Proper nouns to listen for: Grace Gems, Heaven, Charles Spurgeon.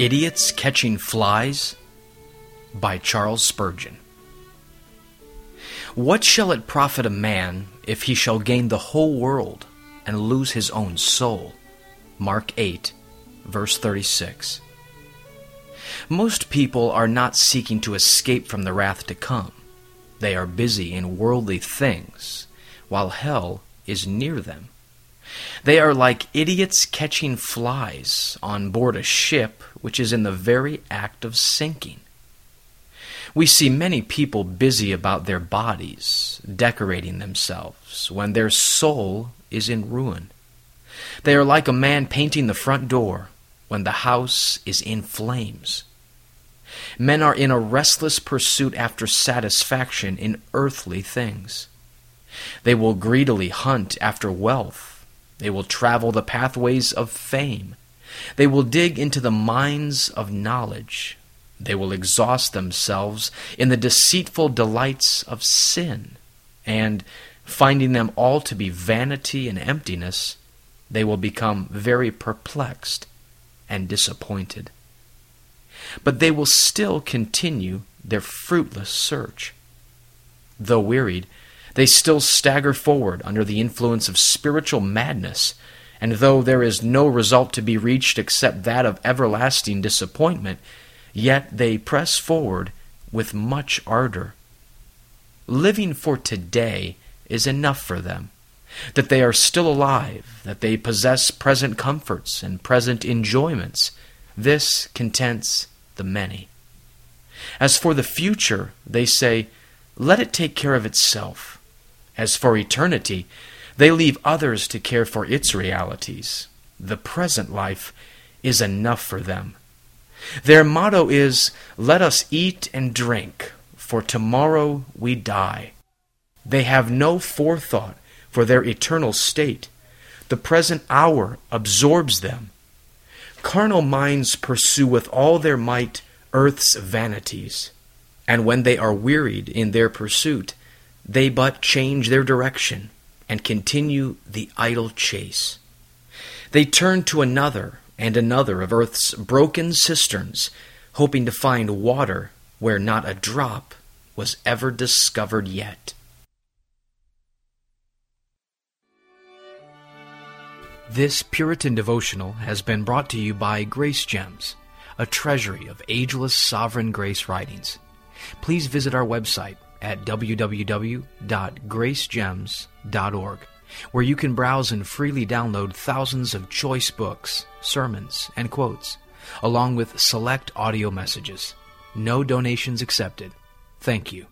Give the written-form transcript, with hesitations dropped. Idiots Catching Flies by Charles Spurgeon. What shall it profit a man if he shall gain the whole world and lose his own soul? Mark 8, verse 36. Most people are not seeking to escape from the wrath to come. They are busy in worldly things, while hell is near them. They are like idiots catching flies on board a ship which is in the very act of sinking. We see many people busy about their bodies, decorating themselves, when their soul is in ruin. They are like a man painting the front door when the house is in flames. Men are in a restless pursuit after satisfaction in earthly things. They will greedily hunt after wealth. They will travel the pathways of fame. They will dig into the mines of knowledge. They will exhaust themselves in the deceitful delights of sin. And, finding them all to be vanity and emptiness, they will become very perplexed and disappointed. But they will still continue their fruitless search. Though wearied, they still stagger forward under the influence of spiritual madness, and though there is no result to be reached except that of everlasting disappointment, yet they press forward with much ardor. Living for today is enough for them, that they are still alive, that they possess present comforts and present enjoyments. This contents the many. As for the future, they say, let it take care of itself. As for eternity, they leave others to care for its realities. The present life is enough for them. Their motto is, let us eat and drink, for tomorrow we die. They have no forethought for their eternal state. The present hour absorbs them. Carnal minds pursue with all their might earth's vanities, and when they are wearied in their pursuit, they but change their direction and continue the idle chase. They turn to another and another of earth's broken cisterns, hoping to find water where not a drop was ever discovered yet. This Puritan devotional has been brought to you by Grace Gems, a treasury of ageless sovereign grace writings. Please visit our website at www.gracegems.org, where you can browse and freely download thousands of choice books, sermons, and quotes, along with select audio messages. No donations accepted. Thank you.